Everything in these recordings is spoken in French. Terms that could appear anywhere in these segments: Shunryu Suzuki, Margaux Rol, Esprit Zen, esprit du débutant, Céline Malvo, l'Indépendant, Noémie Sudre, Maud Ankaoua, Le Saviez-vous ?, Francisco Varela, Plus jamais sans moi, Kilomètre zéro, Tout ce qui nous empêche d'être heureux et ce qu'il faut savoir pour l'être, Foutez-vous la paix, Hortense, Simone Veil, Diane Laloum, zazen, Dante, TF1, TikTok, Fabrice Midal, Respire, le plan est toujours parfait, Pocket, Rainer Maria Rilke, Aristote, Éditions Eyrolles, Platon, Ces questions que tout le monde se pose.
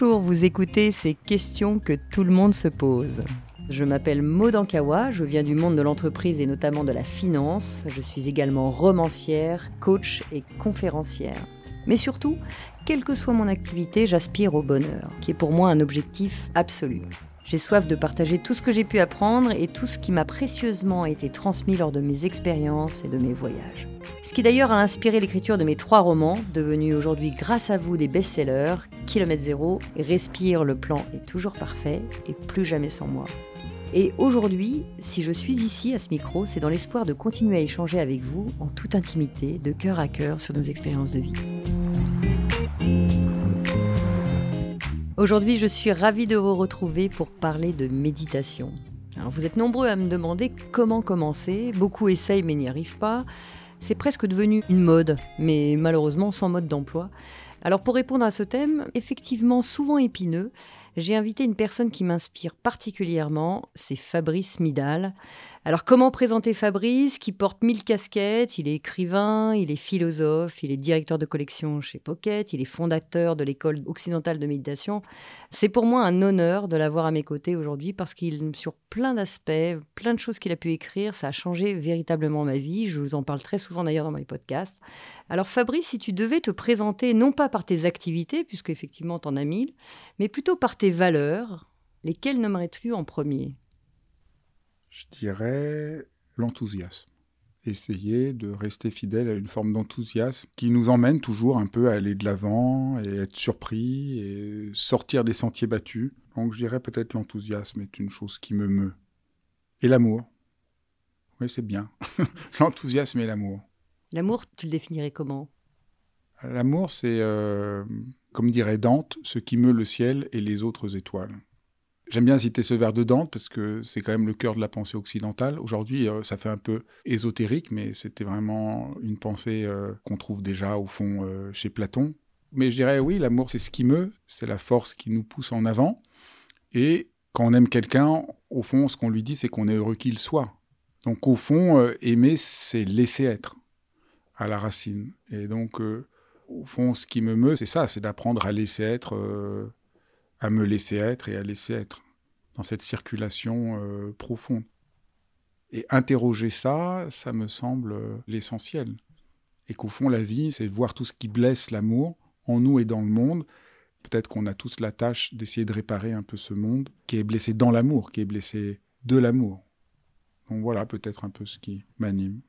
Bonjour, vous écoutez Ces questions que tout le monde se pose. Je m'appelle Maud Ankaoua, je viens du monde de l'entreprise et notamment de la finance. Je suis également romancière, coach et conférencière. Mais surtout, quelle que soit mon activité, j'aspire au bonheur, qui est pour moi un objectif absolu. J'ai soif de partager tout ce que j'ai pu apprendre et tout ce qui m'a précieusement été transmis lors de mes expériences et de mes voyages. Ce qui d'ailleurs a inspiré l'écriture de mes 3 romans, devenus aujourd'hui grâce à vous des best-sellers, Kilomètre zéro, Respire, le plan est toujours parfait et Plus jamais sans moi. Et aujourd'hui, si je suis ici à ce micro, c'est dans l'espoir de continuer à échanger avec vous en toute intimité, de cœur à cœur sur nos expériences de vie. Aujourd'hui, je suis ravie de vous retrouver pour parler de méditation. Alors, vous êtes nombreux à me demander comment commencer. Beaucoup essayent mais n'y arrivent pas. C'est presque devenu une mode, mais malheureusement sans mode d'emploi. Alors pour répondre à ce thème, effectivement souvent épineux, j'ai invité une personne qui m'inspire particulièrement, c'est Fabrice Midal. Alors comment présenter Fabrice qui porte 1000 casquettes, il est écrivain, il est philosophe, il est directeur de collection chez Pocket, il est fondateur de l'école occidentale de méditation. C'est pour moi un honneur de l'avoir à mes côtés aujourd'hui parce qu'il, sur plein d'aspects, plein de choses qu'il a pu écrire, ça a changé véritablement ma vie. Je vous en parle très souvent d'ailleurs dans mes podcasts. Alors Fabrice, si tu devais te présenter, non pas par tes activités, puisque effectivement t'en as 1000, mais plutôt par tes valeurs, lesquelles nommerais-tu en premier ? Je dirais l'enthousiasme. Essayer de rester fidèle à une forme d'enthousiasme qui nous emmène toujours un peu à aller de l'avant et être surpris et sortir des sentiers battus. Donc je dirais peut-être l'enthousiasme est une chose qui me meut. Et l'amour. Oui, c'est bien. L'enthousiasme et l'amour. L'amour, tu le définirais comment ? L'amour, c'est, comme dirait Dante, ce qui meut le ciel et les autres étoiles. J'aime bien citer ce vers de Dante parce que c'est quand même le cœur de la pensée occidentale. Aujourd'hui, ça fait un peu ésotérique, mais c'était vraiment une pensée qu'on trouve déjà, au fond, chez Platon. Mais je dirais, oui, l'amour, c'est ce qui meut, c'est la force qui nous pousse en avant. Et quand on aime quelqu'un, au fond, ce qu'on lui dit, c'est qu'on est heureux qu'il soit. Donc, au fond, aimer, c'est laisser être à la racine. Et donc... au fond, ce qui me meut, c'est ça, c'est d'apprendre à laisser être, à me laisser être et à laisser être dans cette circulation profonde. Et interroger ça, ça me semble l'essentiel. Et qu'au fond, la vie, c'est voir tout ce qui blesse l'amour en nous et dans le monde. Peut-être qu'on a tous la tâche d'essayer de réparer un peu ce monde qui est blessé dans l'amour, qui est blessé de l'amour. Donc voilà, peut-être un peu ce qui m'anime.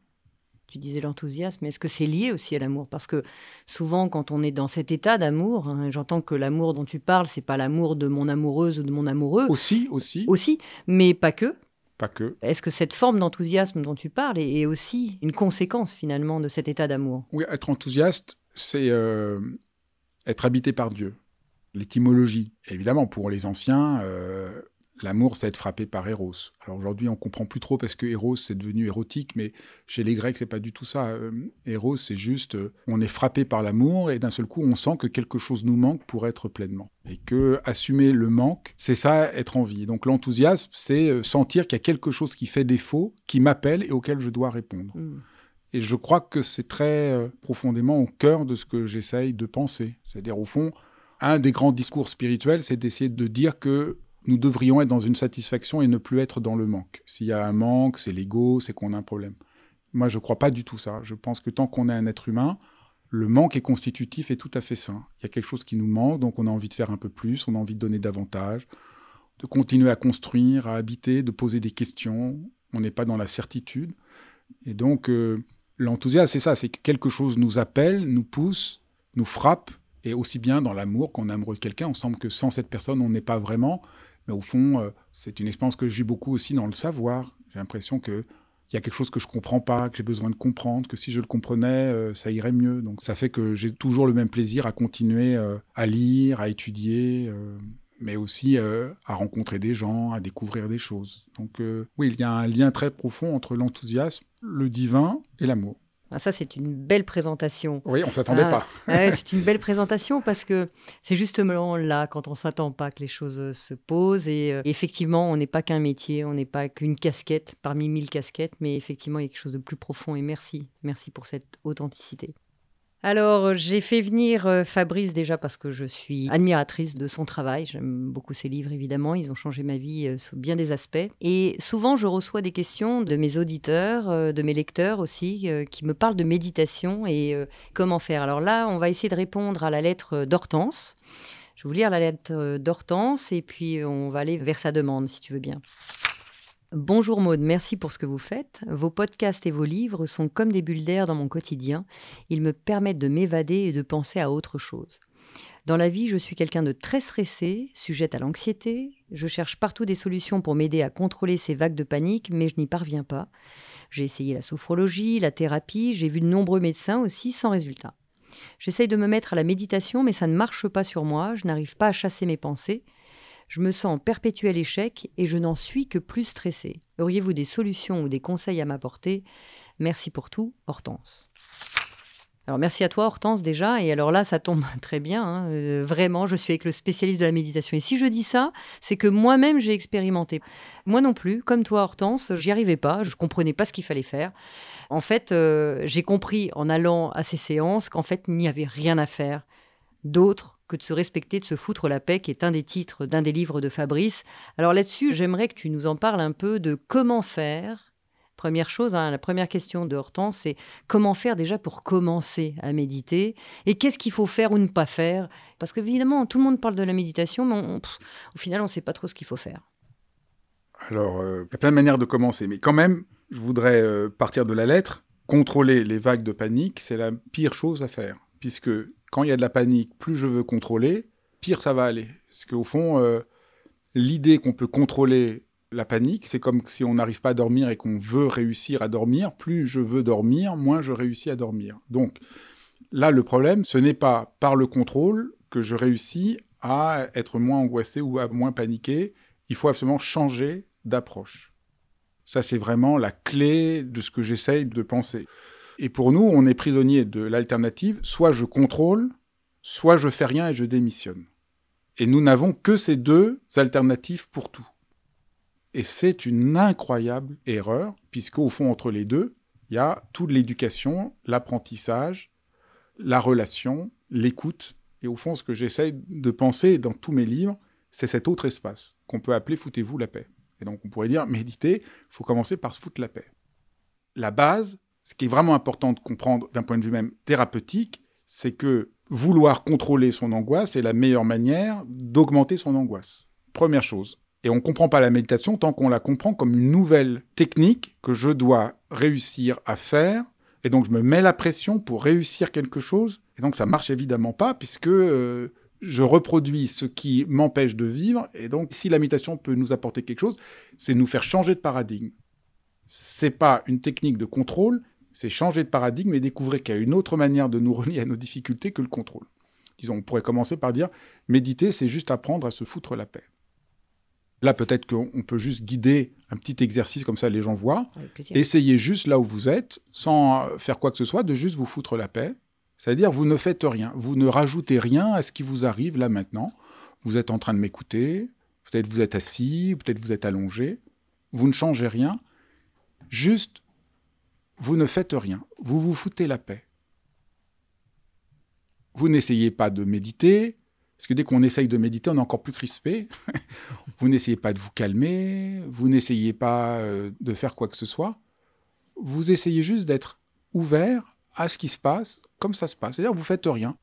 Tu disais l'enthousiasme, est-ce que c'est lié aussi à l'amour ? Parce que souvent, quand on est dans cet état d'amour, hein, j'entends que l'amour dont tu parles, c'est pas l'amour de mon amoureuse ou de mon amoureux. Aussi, mais pas que. Pas que. Est-ce que cette forme d'enthousiasme dont tu parles est aussi une conséquence, finalement, de cet état d'amour ? Oui, être enthousiaste, c'est être habité par Dieu. L'étymologie. Évidemment, pour les anciens... l'amour, c'est être frappé par Eros. Alors aujourd'hui, on ne comprend plus trop parce que Eros, c'est devenu érotique, mais chez les Grecs, ce n'est pas du tout ça. Eros, c'est juste, on est frappé par l'amour et d'un seul coup, on sent que quelque chose nous manque pour être pleinement. Et que assumer le manque, c'est ça, être en vie. Donc l'enthousiasme, c'est sentir qu'il y a quelque chose qui fait défaut, qui m'appelle et auquel je dois répondre. Et je crois que c'est très profondément au cœur de ce que j'essaye de penser. C'est-à-dire, au fond, un des grands discours spirituels, c'est d'essayer de dire que nous devrions être dans une satisfaction et ne plus être dans le manque. S'il y a un manque, c'est l'ego, c'est qu'on a un problème. Moi, je ne crois pas du tout ça. Je pense que tant qu'on est un être humain, le manque est constitutif et tout à fait sain. Il y a quelque chose qui nous manque, donc on a envie de faire un peu plus, on a envie de donner davantage, de continuer à construire, à habiter, de poser des questions. On n'est pas dans la certitude. Et donc, l'enthousiasme, c'est ça. C'est que quelque chose nous appelle, nous pousse, nous frappe. Et aussi bien dans l'amour qu'on est amoureux de quelqu'un, on semble que sans cette personne, on n'est pas vraiment... Mais au fond, c'est une expérience que j'ai beaucoup aussi dans le savoir. J'ai l'impression qu'il y a quelque chose que je ne comprends pas, que j'ai besoin de comprendre, que si je le comprenais, ça irait mieux. Donc ça fait que j'ai toujours le même plaisir à continuer à lire, à étudier, mais aussi à rencontrer des gens, à découvrir des choses. Donc oui, il y a un lien très profond entre l'enthousiasme, le divin et l'amour. Ah, ça, c'est une belle présentation. Oui, on ne s'attendait pas. Ouais, c'est une belle présentation parce que c'est justement là, quand on ne s'attend pas, que les choses se posent. Et effectivement, on n'est pas qu'un métier, on n'est pas qu'une casquette parmi 1000 casquettes, mais effectivement, il y a quelque chose de plus profond. Et merci pour cette authenticité. Alors, j'ai fait venir Fabrice déjà parce que je suis admiratrice de son travail. J'aime beaucoup ses livres, évidemment. Ils ont changé ma vie sous bien des aspects. Et souvent, je reçois des questions de mes auditeurs, de mes lecteurs aussi, qui me parlent de méditation et comment faire. Alors là, on va essayer de répondre à la lettre d'Hortense. Je vais vous lire la lettre d'Hortense et puis on va aller vers sa demande, si tu veux bien. Bonjour Maud, merci pour ce que vous faites. Vos podcasts et vos livres sont comme des bulles d'air dans mon quotidien. Ils me permettent de m'évader et de penser à autre chose. Dans la vie, je suis quelqu'un de très stressé, sujette à l'anxiété. Je cherche partout des solutions pour m'aider à contrôler ces vagues de panique, mais je n'y parviens pas. J'ai essayé la sophrologie, la thérapie, j'ai vu de nombreux médecins aussi, sans résultat. J'essaye de me mettre à la méditation, mais ça ne marche pas sur moi, je n'arrive pas à chasser mes pensées. Je me sens en perpétuel échec et je n'en suis que plus stressée. Auriez-vous des solutions ou des conseils à m'apporter ? Merci pour tout, Hortense. Alors merci à toi, Hortense, déjà. Et alors là, ça tombe très bien. Vraiment, je suis avec le spécialiste de la méditation. Et si je dis ça, c'est que moi-même, j'ai expérimenté. Moi non plus, comme toi, Hortense, j'y arrivais pas. Je comprenais pas ce qu'il fallait faire. En fait, j'ai compris en allant à ces séances qu'en fait, il n'y avait rien à faire d'autre que de se respecter, de se foutre la paix, qui est un des titres d'un des livres de Fabrice. Alors là-dessus, j'aimerais que tu nous en parles un peu de comment faire. Première chose, la première question de Hortense, c'est comment faire déjà pour commencer à méditer et qu'est-ce qu'il faut faire ou ne pas faire ? Parce qu'évidemment, tout le monde parle de la méditation, mais au final, on ne sait pas trop ce qu'il faut faire. Alors, il y a plein de manières de commencer, mais quand même, je voudrais partir de la lettre. Contrôler les vagues de panique, c'est la pire chose à faire, puisque quand il y a de la panique, plus je veux contrôler, pire ça va aller. Parce qu'au fond, l'idée qu'on peut contrôler la panique, c'est comme si on n'arrive pas à dormir et qu'on veut réussir à dormir. Plus je veux dormir, moins je réussis à dormir. Donc là, le problème, ce n'est pas par le contrôle que je réussis à être moins angoissé ou à moins paniquer. Il faut absolument changer d'approche. Ça, c'est vraiment la clé de ce que j'essaye de penser. Et pour nous, on est prisonnier de l'alternative. Soit je contrôle, soit je fais rien et je démissionne. Et nous n'avons que ces deux alternatives pour tout. Et c'est une incroyable erreur, puisqu'au fond, entre les deux, il y a toute l'éducation, l'apprentissage, la relation, l'écoute. Et au fond, ce que j'essaye de penser dans tous mes livres, c'est cet autre espace qu'on peut appeler « Foutez-vous la paix ». Et donc, on pourrait dire « Méditer, il faut commencer par se foutre la paix ». La base, ce qui est vraiment important de comprendre d'un point de vue même thérapeutique, c'est que vouloir contrôler son angoisse est la meilleure manière d'augmenter son angoisse. Première chose. Et on ne comprend pas la méditation tant qu'on la comprend comme une nouvelle technique que je dois réussir à faire. Et donc, je me mets la pression pour réussir quelque chose. Et donc, ça ne marche évidemment pas puisque je reproduis ce qui m'empêche de vivre. Et donc, si la méditation peut nous apporter quelque chose, c'est nous faire changer de paradigme. Ce n'est pas une technique de contrôle, c'est changer de paradigme et découvrir qu'il y a une autre manière de nous relier à nos difficultés que le contrôle. Disons, on pourrait commencer par dire « méditer, c'est juste apprendre à se foutre la paix ». Là, peut-être qu'on peut juste guider un petit exercice, comme ça les gens voient. Essayez juste là où vous êtes, sans faire quoi que ce soit, de juste vous foutre la paix. C'est-à-dire, vous ne faites rien, vous ne rajoutez rien à ce qui vous arrive là maintenant. Vous êtes en train de m'écouter, peut-être vous êtes assis, peut-être vous êtes allongé. Vous ne changez rien, juste... vous ne faites rien, vous vous foutez la paix. Vous n'essayez pas de méditer, parce que dès qu'on essaye de méditer, on est encore plus crispé. Vous n'essayez pas de vous calmer, vous n'essayez pas de faire quoi que ce soit. Vous essayez juste d'être ouvert à ce qui se passe, comme ça se passe. C'est-à-dire, vous ne faites rien.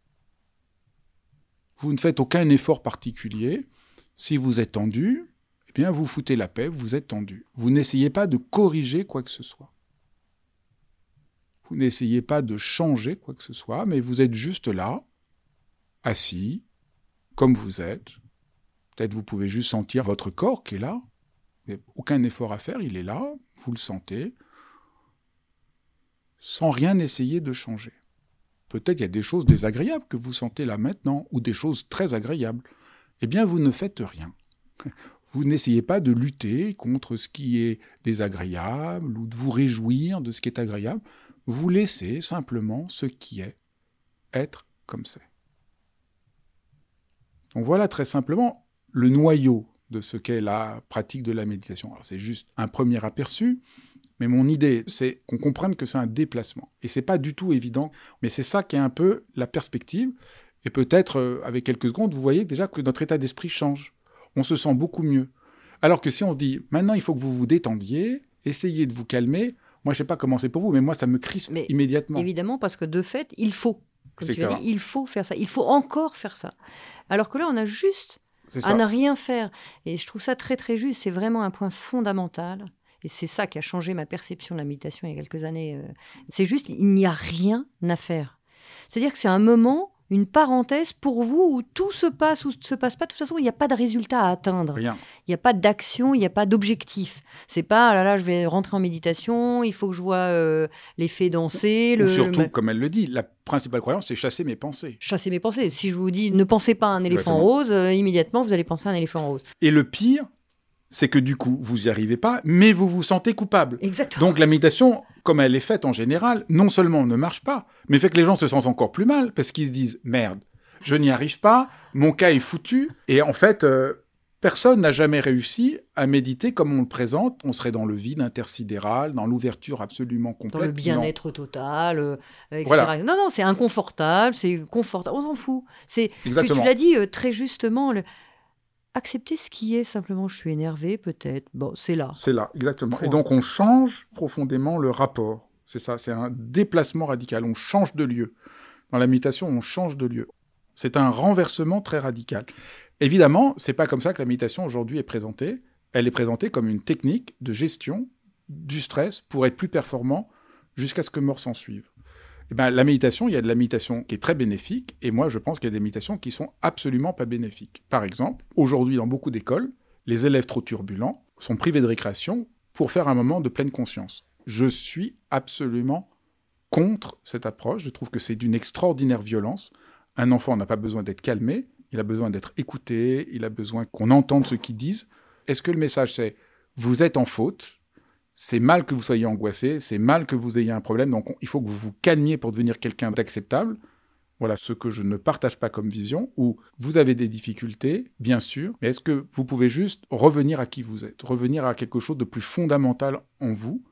Vous ne faites aucun effort particulier. Si vous êtes tendu, eh bien, vous foutez la paix, vous êtes tendu. Vous n'essayez pas de corriger quoi que ce soit. Vous n'essayez pas de changer quoi que ce soit, mais vous êtes juste là, assis, comme vous êtes. Peut-être vous pouvez juste sentir votre corps qui est là. Vous n'avez aucun effort à faire, il est là, vous le sentez. Sans rien essayer de changer. Peut-être qu'il y a des choses désagréables que vous sentez là maintenant, ou des choses très agréables. Eh bien, vous ne faites rien. Vous n'essayez pas de lutter contre ce qui est désagréable, ou de vous réjouir de ce qui est agréable. Vous laissez simplement ce qui est, être comme c'est. Donc voilà très simplement le noyau de ce qu'est la pratique de la méditation. Alors c'est juste un premier aperçu. Mais mon idée, c'est qu'on comprenne que c'est un déplacement. Et c'est pas du tout évident, mais c'est ça qui est un peu la perspective. Et peut-être, avec quelques secondes, vous voyez déjà que notre état d'esprit change. On se sent beaucoup mieux. Alors que si on se dit, maintenant, il faut que vous vous détendiez, essayez de vous calmer. Moi, je sais pas comment c'est pour vous, mais moi, ça me crispe immédiatement. Évidemment, parce que de fait, il faut. Comme tu l'as dit, il faut faire ça. Il faut encore faire ça. Alors que là, on a juste à ne rien faire. Et je trouve ça très, très juste. C'est vraiment un point fondamental. Et c'est ça qui a changé ma perception de la méditation il y a quelques années. C'est juste, il n'y a rien à faire. C'est-à-dire que c'est un moment, une parenthèse pour vous où tout se passe ou se passe pas. De toute façon, il n'y a pas de résultat à atteindre. Rien. Il n'y a pas d'action, il n'y a pas d'objectif. C'est pas, ah là là, je vais rentrer en méditation, il faut que je vois les fées danser. Ou surtout, comme elle le dit, la principale croyance, c'est chasser mes pensées. Chasser mes pensées. Si je vous dis, ne pensez pas à un éléphant rose, immédiatement, vous allez penser à un éléphant rose. Et le pire, c'est que du coup, vous n'y arrivez pas, mais vous vous sentez coupable. Exactement. Donc la méditation, comme elle est faite en général, non seulement ne marche pas, mais fait que les gens se sentent encore plus mal, parce qu'ils se disent « Merde, je n'y arrive pas, mon cas est foutu ». Et en fait, personne n'a jamais réussi à méditer comme on le présente. On serait dans le vide intersidéral, dans l'ouverture absolument complète. Dans le bien-être total, etc. Voilà. Non, non, c'est inconfortable, c'est confortable, on s'en fout. C'est, tu l'as dit très justement... Accepter ce qui est, simplement, je suis énervé, peut-être. Bon, c'est là. C'est là, exactement. Point. Et donc, on change profondément le rapport. C'est ça, c'est un déplacement radical. On change de lieu. Dans la méditation, on change de lieu. C'est un renversement très radical. Évidemment, c'est pas comme ça que la méditation, aujourd'hui, est présentée. Elle est présentée comme une technique de gestion du stress pour être plus performant jusqu'à ce que mort s'en suive. Eh bien, la méditation, il y a de la méditation qui est très bénéfique, et moi, je pense qu'il y a des méditations qui ne sont absolument pas bénéfiques. Par exemple, aujourd'hui, dans beaucoup d'écoles, les élèves trop turbulents sont privés de récréation pour faire un moment de pleine conscience. Je suis absolument contre cette approche. Je trouve que c'est d'une extraordinaire violence. Un enfant n'a pas besoin d'être calmé, il a besoin d'être écouté, il a besoin qu'on entende ce qu'ils disent. Est-ce que le message, c'est « vous êtes en faute », c'est mal que vous soyez angoissé, c'est mal que vous ayez un problème, donc il faut que vous vous calmiez pour devenir quelqu'un d'acceptable. Voilà ce que je ne partage pas comme vision, où vous avez des difficultés, bien sûr, mais est-ce que vous pouvez juste revenir à qui vous êtes, revenir à quelque chose de plus fondamental en vous,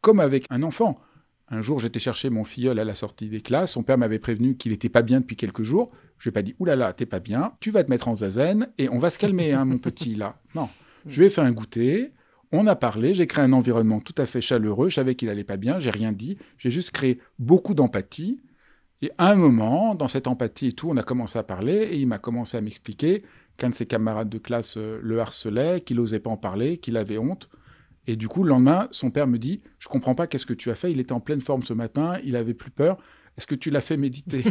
comme avec un enfant. Un jour, j'étais chercher mon filleul à la sortie des classes, son père m'avait prévenu qu'il n'était pas bien depuis quelques jours, je lui ai pas dit « oulala, t'es pas bien, tu vas te mettre en zazen, et on va se calmer, hein, mon petit, là ». Non, je lui ai fait un goûter... On a parlé, j'ai créé un environnement tout à fait chaleureux, je savais qu'il n'allait pas bien, j'ai rien dit, j'ai juste créé beaucoup d'empathie. Et à un moment, dans cette empathie et tout, on a commencé à parler et il m'a commencé à m'expliquer qu'un de ses camarades de classe le harcelait, qu'il n'osait pas en parler, qu'il avait honte. Et du coup, le lendemain, son père me dit « Je ne comprends pas, qu'est-ce que tu as fait ? Il était en pleine forme ce matin, il n'avait plus peur. Est-ce que tu l'as fait méditer ?»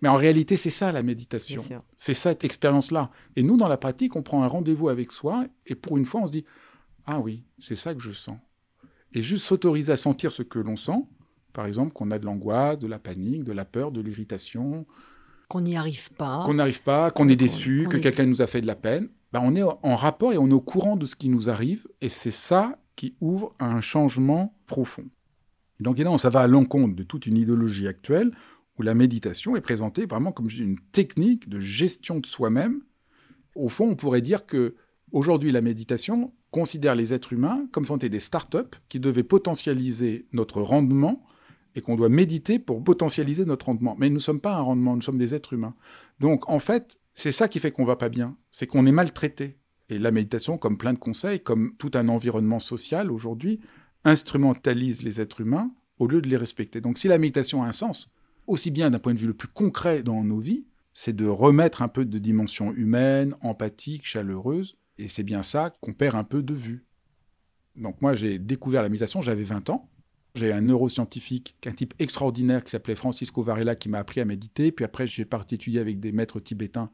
Mais en réalité, c'est ça la méditation. C'est cette expérience-là. Et nous, dans la pratique, on prend un rendez-vous avec soi et pour une fois, on se dit « Ah oui, c'est ça que je sens. » Et juste s'autoriser à sentir ce que l'on sent, par exemple qu'on a de l'angoisse, de la panique, de la peur, de l'irritation. Qu'on n'y arrive pas. Qu'on n'arrive pas, qu'on est déçu, que quelqu'un nous a fait de la peine. Ben, on est en rapport et on est au courant de ce qui nous arrive. Et c'est ça qui ouvre à un changement profond. Donc évidemment, ça va à l'encontre de toute une idéologie actuelle où la méditation est présentée vraiment comme une technique de gestion de soi-même. Au fond, on pourrait dire qu'aujourd'hui, la méditation... considère les êtres humains comme sont des start-up qui devaient potentialiser notre rendement et qu'on doit méditer pour potentialiser notre rendement. Mais nous ne sommes pas un rendement, nous sommes des êtres humains. Donc, en fait, c'est ça qui fait qu'on ne va pas bien, c'est qu'on est maltraité. Et la méditation, comme plein de conseils, comme tout un environnement social aujourd'hui, instrumentalise les êtres humains au lieu de les respecter. Donc, si la méditation a un sens, aussi bien d'un point de vue le plus concret dans nos vies, c'est de remettre un peu de dimension humaine, empathique, chaleureuse. Et c'est bien ça qu'on perd un peu de vue. Donc moi, j'ai découvert la méditation, j'avais 20 ans. J'ai un neuroscientifique, un type extraordinaire qui s'appelait Francisco Varela, qui m'a appris à méditer. Puis après, j'ai parti étudier avec des maîtres tibétains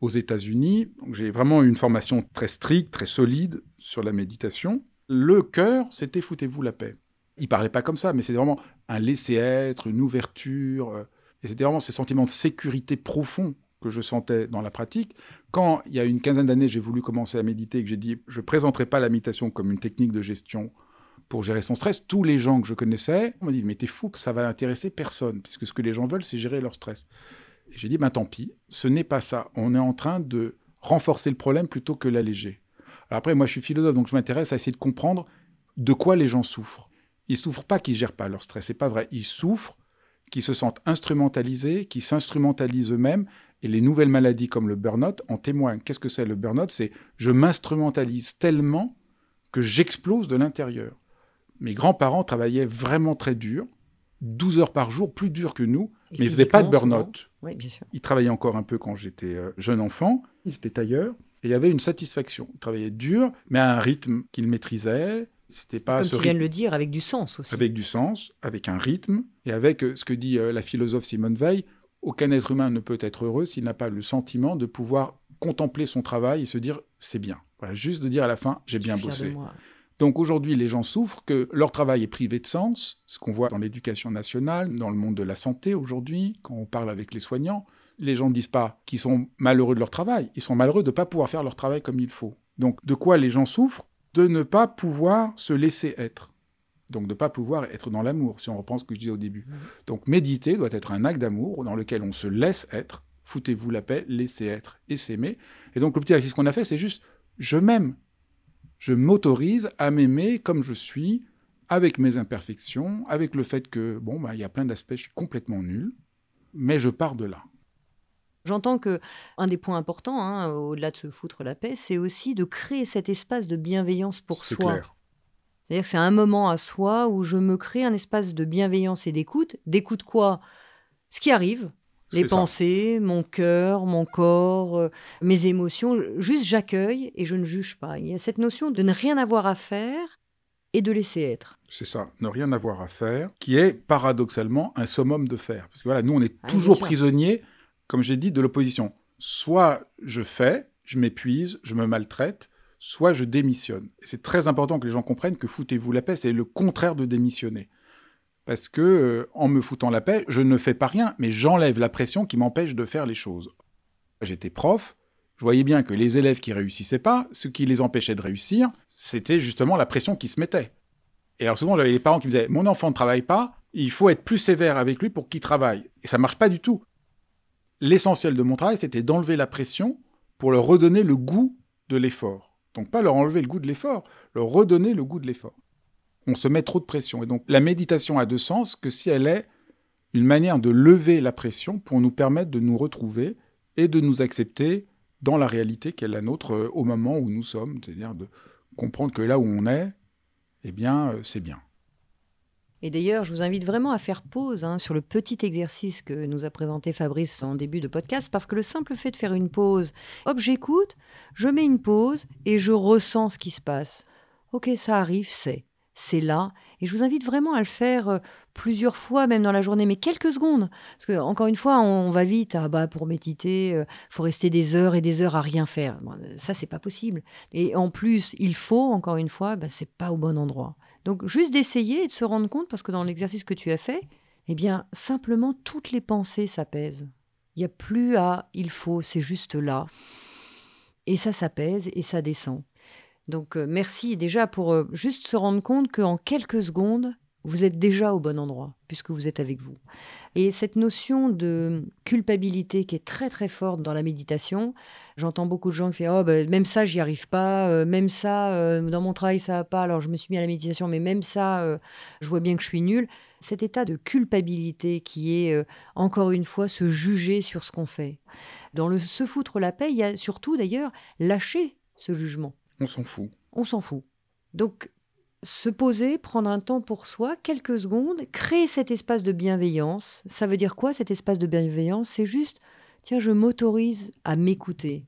aux États-Unis. Donc j'ai vraiment une formation très stricte, très solide sur la méditation. Le cœur, c'était « Foutez-vous la paix ». Il ne parlait pas comme ça, mais c'était vraiment un laisser-être, une ouverture. Et c'était vraiment ces sentiments de sécurité profond que je sentais dans la pratique. Quand, il y a une quinzaine d'années, j'ai voulu commencer à méditer et que j'ai dit « je ne présenterai pas la méditation comme une technique de gestion pour gérer son stress », tous les gens que je connaissais m'ont dit « mais t'es fou, ça va intéresser personne, puisque ce que les gens veulent, c'est gérer leur stress ». Et j'ai dit « ben tant pis, ce n'est pas ça. On est en train de renforcer le problème plutôt que l'alléger ». Après, moi, je suis philosophe, donc je m'intéresse à essayer de comprendre de quoi les gens souffrent. Ils souffrent pas qu'ils gèrent pas leur stress, c'est pas vrai. Ils souffrent qu'ils se sentent instrumentalisés, qu'ils s'instrumentalisent eux-mêmes. Et les nouvelles maladies comme le burn-out en témoignent. Qu'est-ce que c'est le burn-out ? C'est je m'instrumentalise tellement que j'explose de l'intérieur. Mes grands-parents travaillaient vraiment très dur, 12 heures par jour, plus dur que nous, mais ils ne faisaient pas de burn-out. Oui, bien sûr. Ils travaillaient encore un peu quand j'étais jeune enfant, ils étaient tailleurs, et il y avait une satisfaction. Ils travaillaient dur, mais à un rythme qu'ils maîtrisaient. C'était pas comme tu viens de le dire, avec du sens aussi. Avec du sens, avec un rythme, et avec ce que dit la philosophe Simone Veil, aucun être humain ne peut être heureux s'il n'a pas le sentiment de pouvoir contempler son travail et se dire « c'est bien ». Voilà, juste de dire à la fin « j'ai bien bossé ». Donc aujourd'hui, les gens souffrent que leur travail est privé de sens, ce qu'on voit dans l'éducation nationale, dans le monde de la santé aujourd'hui, quand on parle avec les soignants. Les gens ne disent pas qu'ils sont malheureux de leur travail, ils sont malheureux de ne pas pouvoir faire leur travail comme il faut. Donc de quoi les gens souffrent ? De ne pas pouvoir se laisser être. Donc, de ne pas pouvoir être dans l'amour, si on reprend ce que je disais au début. Donc, méditer doit être un acte d'amour dans lequel on se laisse être. Foutez-vous la paix, laissez être et s'aimer. Et donc, le petit exercice qu'on a fait, c'est juste « je m'aime ». Je m'autorise à m'aimer comme je suis, avec mes imperfections, avec le fait que, bon, bah, y a plein d'aspects, je suis complètement nul, mais je pars de là. J'entends qu'un des points importants, hein, au-delà de se foutre la paix, c'est aussi de créer cet espace de bienveillance pour soi. C'est clair. C'est-à-dire que c'est un moment à soi où je me crée un espace de bienveillance et d'écoute. D'écoute quoi ? Ce qui arrive, les pensées, mon cœur, mon corps, mes émotions. Juste j'accueille et je ne juge pas. Il y a cette notion de ne rien avoir à faire et de laisser être. C'est ça, ne rien avoir à faire, qui est paradoxalement un summum de faire. Parce que voilà, nous on est toujours prisonniers, comme j'ai dit, de l'opposition. Soit je fais, je m'épuise, je me maltraite, soit je démissionne. Et c'est très important que les gens comprennent que foutez-vous la paix, c'est le contraire de démissionner. Parce que, en me foutant la paix, je ne fais pas rien, mais j'enlève la pression qui m'empêche de faire les choses. J'étais prof, je voyais bien que les élèves qui réussissaient pas, ce qui les empêchait de réussir, c'était justement la pression qui se mettait. Et alors souvent, j'avais des parents qui me disaient « Mon enfant ne travaille pas, il faut être plus sévère avec lui pour qu'il travaille. » Et ça marche pas du tout. L'essentiel de mon travail, c'était d'enlever la pression pour leur redonner le goût de l'effort. Donc pas leur enlever le goût de l'effort, leur redonner le goût de l'effort. On se met trop de pression. Et donc la méditation a de sens que si elle est une manière de lever la pression pour nous permettre de nous retrouver et de nous accepter dans la réalité qui est la nôtre au moment où nous sommes. C'est-à-dire de comprendre que là où on est, eh bien c'est bien. Et d'ailleurs, je vous invite vraiment à faire pause sur le petit exercice que nous a présenté Fabrice en début de podcast, parce que le simple fait de faire une pause, hop, j'écoute, je mets une pause et je ressens ce qui se passe. Ok, ça arrive, c'est là. Et je vous invite vraiment à le faire plusieurs fois, même dans la journée, mais quelques secondes. Parce que, encore une fois, on va vite. Ah bah, pour méditer, faut rester des heures et des heures à rien faire. Bon, ça, c'est pas possible. Et en plus, il faut, encore une fois, bah, c'est pas au bon endroit. Donc, juste d'essayer et de se rendre compte, parce que dans l'exercice que tu as fait, eh bien, simplement, toutes les pensées s'apaisent. Il n'y a plus à « il faut », c'est juste là. Et ça s'apaise et ça descend. Donc, merci déjà pour juste se rendre compte qu'en quelques secondes, vous êtes déjà au bon endroit, puisque vous êtes avec vous. Et cette notion de culpabilité qui est très très forte dans la méditation, j'entends beaucoup de gens qui font « oh, ben, même ça, j'y arrive pas, même ça, dans mon travail, ça va pas, alors je me suis mis à la méditation, mais même ça, je vois bien que je suis nulle ». Cet état de culpabilité qui est, encore une fois, se juger sur ce qu'on fait. Dans le se foutre la paix, il y a surtout d'ailleurs lâcher ce jugement. On s'en fout. On s'en fout. Donc, se poser, prendre un temps pour soi, quelques secondes, créer cet espace de bienveillance. Ça veut dire quoi, cet espace de bienveillance ? C'est juste, tiens, je m'autorise à m'écouter.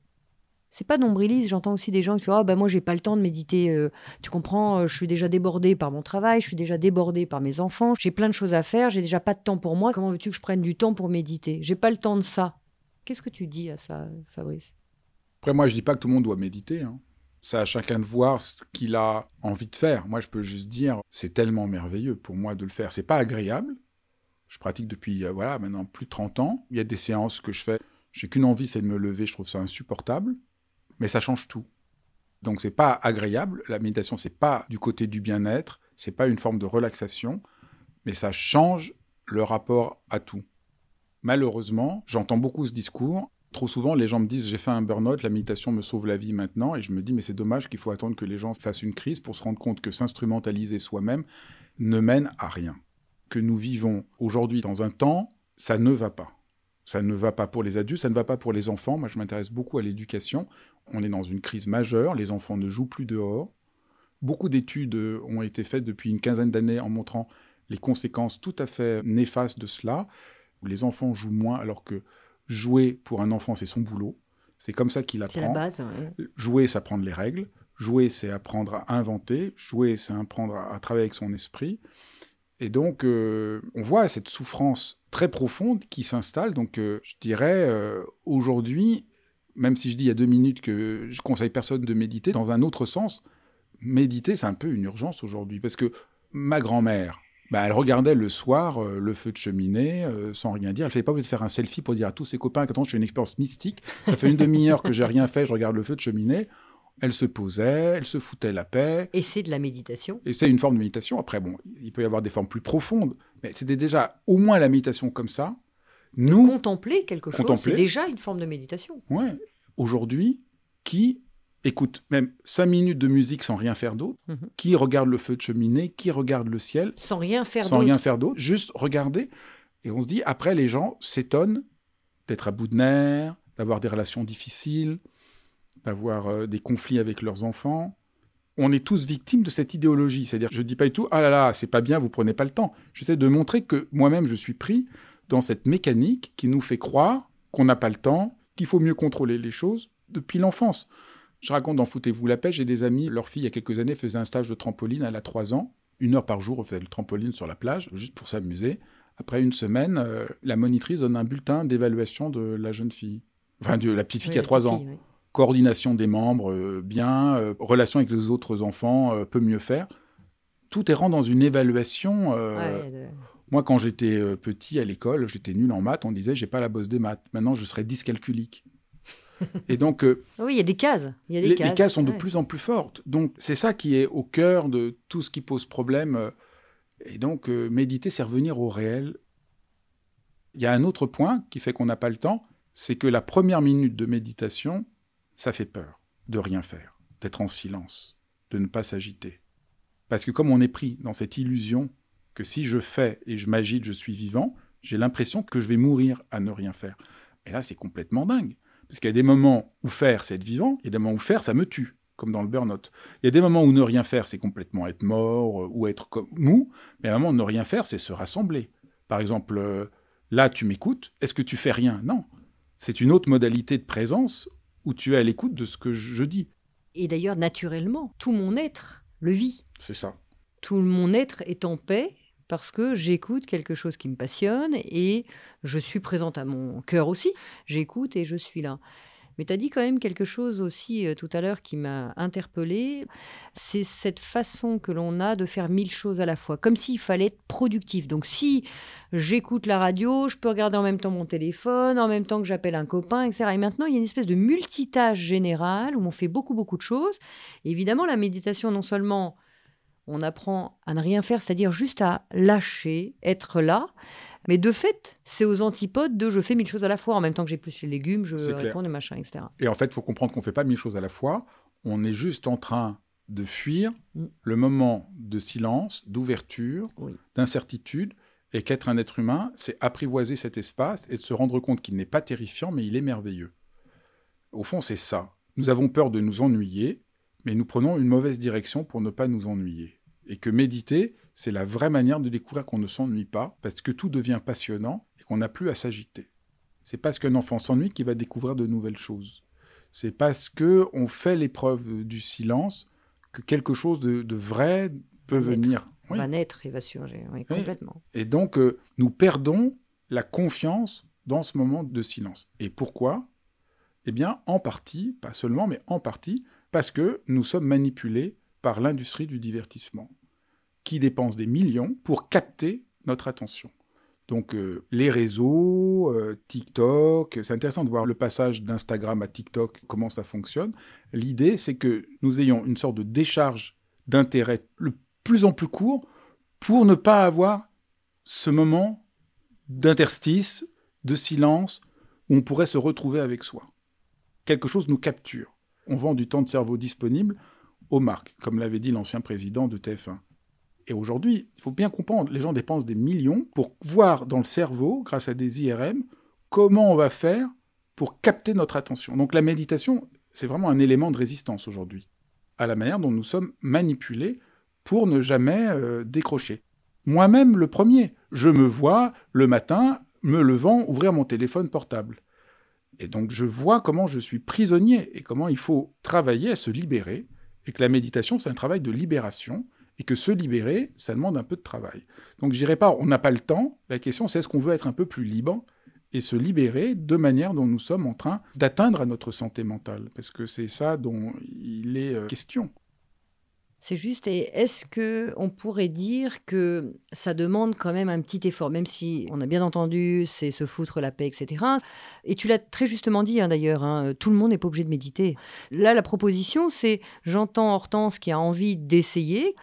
C'est pas nombriliste, j'entends aussi des gens qui font « ah ben moi, j'ai pas le temps de méditer, tu comprends, je suis déjà débordée par mon travail, je suis déjà débordée par mes enfants, j'ai plein de choses à faire, j'ai déjà pas de temps pour moi, comment veux-tu que je prenne du temps pour méditer ? J'ai pas le temps de ça. » Qu'est-ce que tu dis à ça, Fabrice ? Après, moi, je dis pas que tout le monde doit méditer, hein. C'est à chacun de voir ce qu'il a envie de faire. Moi, je peux juste dire, c'est tellement merveilleux pour moi de le faire. C'est pas agréable. Je pratique depuis, maintenant plus de 30 ans. Il y a des séances que je fais. J'ai qu'une envie, c'est de me lever. Je trouve ça insupportable. Mais ça change tout. Donc, c'est pas agréable. La méditation, c'est pas du côté du bien-être. C'est pas une forme de relaxation. Mais ça change le rapport à tout. Malheureusement, j'entends beaucoup ce discours. Trop souvent, les gens me disent « j'ai fait un burn-out, la méditation me sauve la vie maintenant ». Et je me dis « mais c'est dommage qu'il faut attendre que les gens fassent une crise pour se rendre compte que s'instrumentaliser soi-même ne mène à rien ». Que nous vivons aujourd'hui dans un temps, ça ne va pas. Ça ne va pas pour les adultes, ça ne va pas pour les enfants. Moi, je m'intéresse beaucoup à l'éducation. On est dans une crise majeure, les enfants ne jouent plus dehors. Beaucoup d'études ont été faites depuis une quinzaine d'années en montrant les conséquences tout à fait néfastes de cela. Les enfants jouent moins alors que jouer, pour un enfant, c'est son boulot. C'est comme ça qu'il apprend. C'est la base. Ouais. Jouer, c'est apprendre les règles. Jouer, c'est apprendre à inventer. Jouer, c'est apprendre à travailler avec son esprit. Et donc, on voit cette souffrance très profonde qui s'installe. Donc, je dirais, aujourd'hui, même si je dis il y a 2 minutes que je ne conseille personne de méditer, dans un autre sens, méditer, c'est un peu une urgence aujourd'hui. Parce que ma grand-mère, elle regardait le soir le feu de cheminée sans rien dire. Elle ne faisait pas obligé de faire un selfie pour dire à tous ses copains « Attends, je fais une expérience mystique. Ça fait une demi-heure que je n'ai rien fait, je regarde le feu de cheminée. » Elle se posait, elle se foutait la paix. Et c'est de la méditation. Et c'est une forme de méditation. Après, il peut y avoir des formes plus profondes. Mais c'était déjà au moins la méditation comme ça. Nous, contempler quelque chose, c'est déjà une forme de méditation. Ouais. Aujourd'hui, qui écoute même 5 minutes de musique sans rien faire d'autre, qui regarde le feu de cheminée, qui regarde le ciel. Sans rien faire d'autre. Juste regarder. Et on se dit, après, les gens s'étonnent d'être à bout de nerfs, d'avoir des relations difficiles, d'avoir des conflits avec leurs enfants. On est tous victimes de cette idéologie. C'est-à-dire, je ne dis pas du tout, ah là là, c'est pas bien, vous ne prenez pas le temps. J'essaie de montrer que moi-même, je suis pris dans cette mécanique qui nous fait croire qu'on n'a pas le temps, qu'il faut mieux contrôler les choses depuis l'enfance. Je raconte dans Foutez-vous la paix, j'ai des amis, leur fille, il y a quelques années, faisait un stage de trampoline, elle a 3 ans. 1 heure par jour, on faisait le trampoline sur la plage, juste pour s'amuser. Après 1 semaine, la monitrice donne un bulletin d'évaluation de la jeune fille. Enfin, de la petite fille qui a 3 ans. Oui. Coordination des membres, bien. Relation avec les autres enfants, peut mieux faire. Tout est rendu dans une évaluation. Moi, quand j'étais petit à l'école, j'étais nul en maths, on disait « j'ai pas la bosse des maths ». Maintenant, je serais dyscalculique. Et donc, oui, il y a des cases. Les cases sont de plus en plus fortes. Donc, c'est ça qui est au cœur de tout ce qui pose problème. Et donc, méditer, c'est revenir au réel. Il y a un autre point qui fait qu'on n'a pas le temps, c'est que la première minute de méditation, ça fait peur de rien faire, d'être en silence, de ne pas s'agiter. Parce que comme on est pris dans cette illusion que si je fais et je m'agite, je suis vivant, j'ai l'impression que je vais mourir à ne rien faire. Et là, c'est complètement dingue. Parce qu'il y a des moments où faire, c'est être vivant, et des moments où faire, ça me tue, comme dans le burn-out. Il y a des moments où ne rien faire, c'est complètement être mort ou être comme mou, mais à un moment, ne rien faire, c'est se rassembler. Par exemple, là, tu m'écoutes, est-ce que tu fais rien? Non. C'est une autre modalité de présence où tu es à l'écoute de ce que je dis. Et d'ailleurs, naturellement, tout mon être le vit. C'est ça. Tout mon être est en paix parce que j'écoute quelque chose qui me passionne et je suis présente à mon cœur aussi. J'écoute et je suis là. Mais tu as dit quand même quelque chose aussi tout à l'heure qui m'a interpellée. C'est cette façon que l'on a de faire 1000 choses à la fois, comme s'il fallait être productif. Donc si j'écoute la radio, je peux regarder en même temps mon téléphone, en même temps que j'appelle un copain, etc. Et maintenant, il y a une espèce de multitâche générale où on fait beaucoup, beaucoup de choses. Et évidemment, la méditation, non seulement on apprend à ne rien faire, c'est-à-dire juste à lâcher, être là. Mais de fait, c'est aux antipodes de « je fais 1000 choses à la fois ». En même temps que j'ai plus les légumes, je réponds des machins, etc. Et en fait, il faut comprendre qu'on ne fait pas 1000 choses à la fois. On est juste en train de fuir le moment de silence, d'ouverture, d'incertitude. Et qu'être un être humain, c'est apprivoiser cet espace et de se rendre compte qu'il n'est pas terrifiant, mais il est merveilleux. Au fond, c'est ça. Nous avons peur de nous ennuyer, mais nous prenons une mauvaise direction pour ne pas nous ennuyer. Et que méditer, c'est la vraie manière de découvrir qu'on ne s'ennuie pas, parce que tout devient passionnant et qu'on n'a plus à s'agiter. C'est parce qu'un enfant s'ennuie qu'il va découvrir de nouvelles choses. C'est parce qu'on fait l'épreuve du silence que quelque chose de vrai peut venir. Oui. Va naître et va surgir, oui, complètement. Et donc, nous perdons la confiance dans ce moment de silence. Et pourquoi? Eh bien, en partie, pas seulement, mais en partie, parce que nous sommes manipulés par l'industrie du divertissement, qui dépense des millions pour capter notre attention. Donc, les réseaux, TikTok, c'est intéressant de voir le passage d'Instagram à TikTok, comment ça fonctionne. L'idée, c'est que nous ayons une sorte de décharge d'intérêt le plus en plus court pour ne pas avoir ce moment d'interstice, de silence, où on pourrait se retrouver avec soi. Quelque chose nous capture. On vend du temps de cerveau disponible aux marques, comme l'avait dit l'ancien président de TF1. Et aujourd'hui, il faut bien comprendre, les gens dépensent des millions pour voir dans le cerveau, grâce à des IRM, comment on va faire pour capter notre attention. Donc la méditation, c'est vraiment un élément de résistance aujourd'hui, à la manière dont nous sommes manipulés pour ne jamais décrocher. Moi-même, le premier, je me vois le matin, me levant, ouvrir mon téléphone portable. Et donc je vois comment je suis prisonnier et comment il faut travailler à se libérer, et que la méditation, c'est un travail de libération, et que se libérer, ça demande un peu de travail. Donc je dirais pas, on n'a pas le temps, la question c'est est-ce qu'on veut être un peu plus libre et se libérer de manière dont nous sommes en train d'atteindre à notre santé mentale, parce que c'est ça dont il est question. C'est juste, et est-ce qu'on pourrait dire que ça demande quand même un petit effort, même si on a bien entendu, c'est se foutre la paix, etc. Et tu l'as très justement dit hein, d'ailleurs, tout le monde n'est pas obligé de méditer. Là, la proposition, c'est j'entends Hortense qui a envie d'essayer,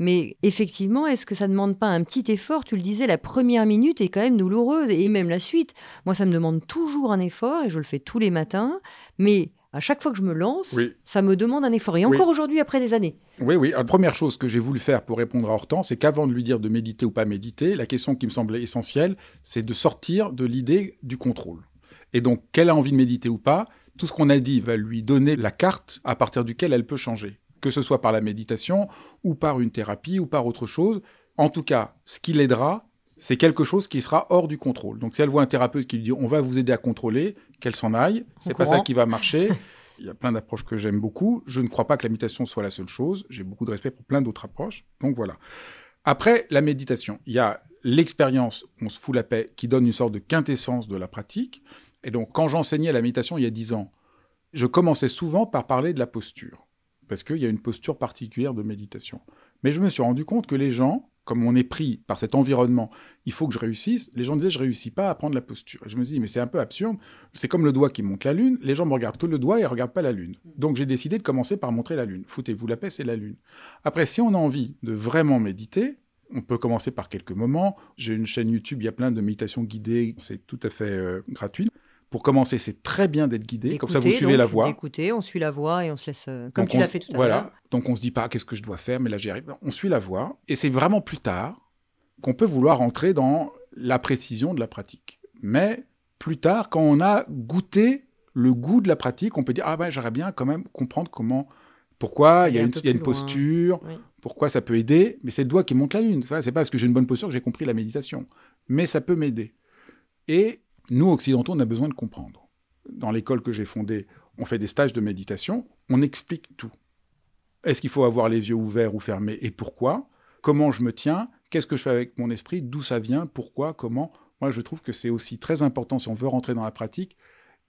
mais effectivement, est-ce que ça ne demande pas un petit effort ? Tu le disais, la première minute est quand même douloureuse, et même la suite. Moi, ça me demande toujours un effort, et je le fais tous les matins, mais... À chaque fois que je me lance, ça me demande un effort. Et encore aujourd'hui, après des années. Oui. La première chose que j'ai voulu faire pour répondre à Hortense, c'est qu'avant de lui dire de méditer ou pas méditer, la question qui me semblait essentielle, c'est de sortir de l'idée du contrôle. Et donc, qu'elle a envie de méditer ou pas, tout ce qu'on a dit va lui donner la carte à partir duquel elle peut changer. Que ce soit par la méditation, ou par une thérapie, ou par autre chose. En tout cas, ce qui l'aidera, c'est quelque chose qui sera hors du contrôle. Donc si elle voit un thérapeute qui lui dit « on va vous aider à contrôler », qu'elle s'en aille, c'est pas ça qui va marcher. Il y a plein d'approches que j'aime beaucoup. Je ne crois pas que la méditation soit la seule chose. J'ai beaucoup de respect pour plein d'autres approches. Donc voilà. Après, la méditation. Il y a l'expérience « on se fout la paix » qui donne une sorte de quintessence de la pratique. Et donc quand j'enseignais la méditation il y a 10 ans, je commençais souvent par parler de la posture. Parce qu'il y a une posture particulière de méditation. Mais je me suis rendu compte que les gens... Comme on est pris par cet environnement, il faut que je réussisse. Les gens disaient, je ne réussis pas à prendre la posture. Et je me suis dit, mais c'est un peu absurde. C'est comme le doigt qui montre la lune. Les gens me regardent que le doigt et ne regardent pas la lune. Donc j'ai décidé de commencer par montrer la lune. Foutez-vous la paix, c'est la lune. Après, si on a envie de vraiment méditer, on peut commencer par quelques moments. J'ai une chaîne YouTube, il y a plein de méditations guidées. C'est tout à fait gratuit. Pour commencer, c'est très bien d'être guidé, comme ça vous suivez donc, la voix. Écoutez, on suit la voix et on se laisse, comme donc tu l'as fait tout à l'heure. Voilà, donc on ne se dit pas, qu'est-ce que je dois faire, mais là j'y arrive. On suit la voix, et c'est vraiment plus tard qu'on peut vouloir entrer dans la précision de la pratique. Mais plus tard, quand on a goûté le goût de la pratique, on peut dire, ah ben j'aimerais bien quand même comprendre comment, pourquoi il y a une posture, pourquoi ça peut aider, mais c'est le doigt qui monte la lune. Ça, c'est pas parce que j'ai une bonne posture que j'ai compris la méditation, mais ça peut m'aider. Et nous, occidentaux, on a besoin de comprendre. Dans l'école que j'ai fondée, on fait des stages de méditation, on explique tout. Est-ce qu'il faut avoir les yeux ouverts ou fermés et pourquoi ? Comment je me tiens ? Qu'est-ce que je fais avec mon esprit ? D'où ça vient ? Pourquoi ? Comment ? Moi, je trouve que c'est aussi très important, si on veut rentrer dans la pratique,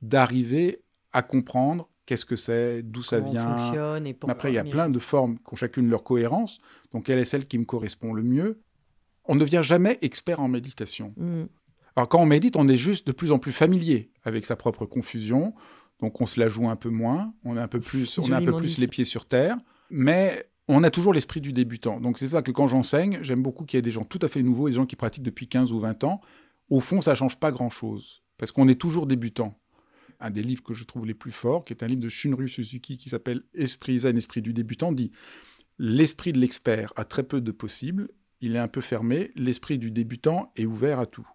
d'arriver à comprendre qu'est-ce que c'est, d'où ça vient. Comment on fonctionne et pourquoi. Après, il y a plein de formes qui ont chacune leur cohérence, donc elle est celle qui me correspond le mieux. On ne devient jamais expert en méditation. Alors quand on médite, on est juste de plus en plus familier avec sa propre confusion, donc on se la joue un peu moins, on est un peu plus les pieds sur terre, mais on a toujours l'esprit du débutant. Donc c'est ça que quand j'enseigne, j'aime beaucoup qu'il y ait des gens tout à fait nouveaux, des gens qui pratiquent depuis 15 ou 20 ans. Au fond, ça ne change pas grand-chose, parce qu'on est toujours débutant. Un des livres que je trouve les plus forts, qui est un livre de Shunryu Suzuki qui s'appelle « Esprit Zen, esprit du débutant », dit « L'esprit de l'expert a très peu de possible, il est un peu fermé, l'esprit du débutant est ouvert à tout ».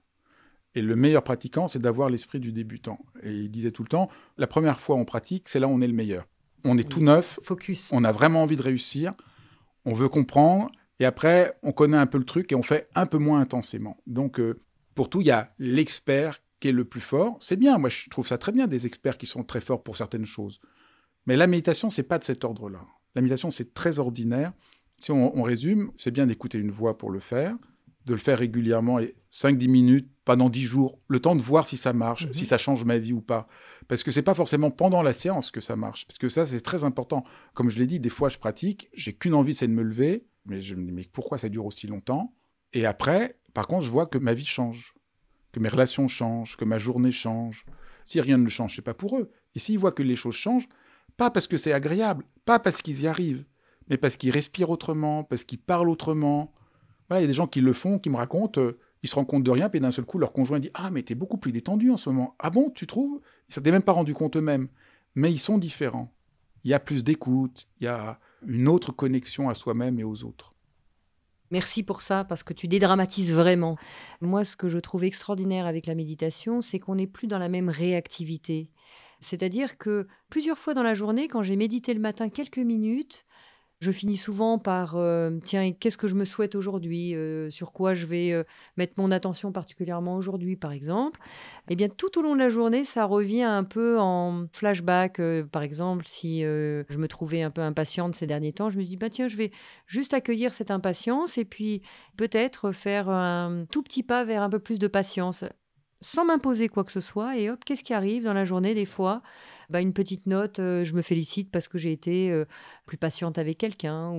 Et le meilleur pratiquant, c'est d'avoir l'esprit du débutant. Et il disait tout le temps, la première fois on pratique, c'est là où on est le meilleur. On est tout neuf, focus. On a vraiment envie de réussir, on veut comprendre, et après, on connaît un peu le truc et on fait un peu moins intensément. Donc, pour tout, il y a l'expert qui est le plus fort. C'est bien, moi je trouve ça très bien, des experts qui sont très forts pour certaines choses. Mais la méditation, c'est pas de cet ordre-là. La méditation, c'est très ordinaire. Si on résume, c'est bien d'écouter une voix pour le faire, de le faire régulièrement, et 5-10 minutes, pendant 10 jours, le temps de voir si ça marche, si ça change ma vie ou pas. Parce que c'est pas forcément pendant la séance que ça marche, parce que ça, c'est très important. Comme je l'ai dit, des fois, je pratique, j'ai qu'une envie, c'est de me lever, mais je me dis, mais pourquoi ça dure aussi longtemps ? Et après, par contre, je vois que ma vie change, que mes relations changent, que ma journée change. Si rien ne change, c'est pas pour eux. Et s'ils voient que les choses changent, pas parce que c'est agréable, pas parce qu'ils y arrivent, mais parce qu'ils respirent autrement, parce qu'ils parlent autrement... Voilà, il y a des gens qui le font, qui me racontent, ils se rendent compte de rien, puis d'un seul coup, leur conjoint dit « Ah, mais t'es beaucoup plus détendu en ce moment. Ah bon, tu trouves ?» Ils ne s'étaient même pas rendus compte eux-mêmes. Mais ils sont différents. Il y a plus d'écoute, il y a une autre connexion à soi-même et aux autres. Merci pour ça, parce que tu dédramatises vraiment. Moi, ce que je trouve extraordinaire avec la méditation, c'est qu'on n'est plus dans la même réactivité. C'est-à-dire que plusieurs fois dans la journée, quand j'ai médité le matin quelques minutes, je finis souvent par « Tiens, qu'est-ce que je me souhaite aujourd'hui Sur quoi je vais mettre mon attention particulièrement aujourd'hui, par exemple ?» Eh bien, tout au long de la journée, ça revient un peu en flashback. Par exemple, si je me trouvais un peu impatiente ces derniers temps, je me dis « Tiens, je vais juste accueillir cette impatience et puis peut-être faire un tout petit pas vers un peu plus de patience. » sans m'imposer quoi que ce soit, et hop, qu'est-ce qui arrive dans la journée des fois ? Une petite note, je me félicite parce que j'ai été plus patiente avec quelqu'un.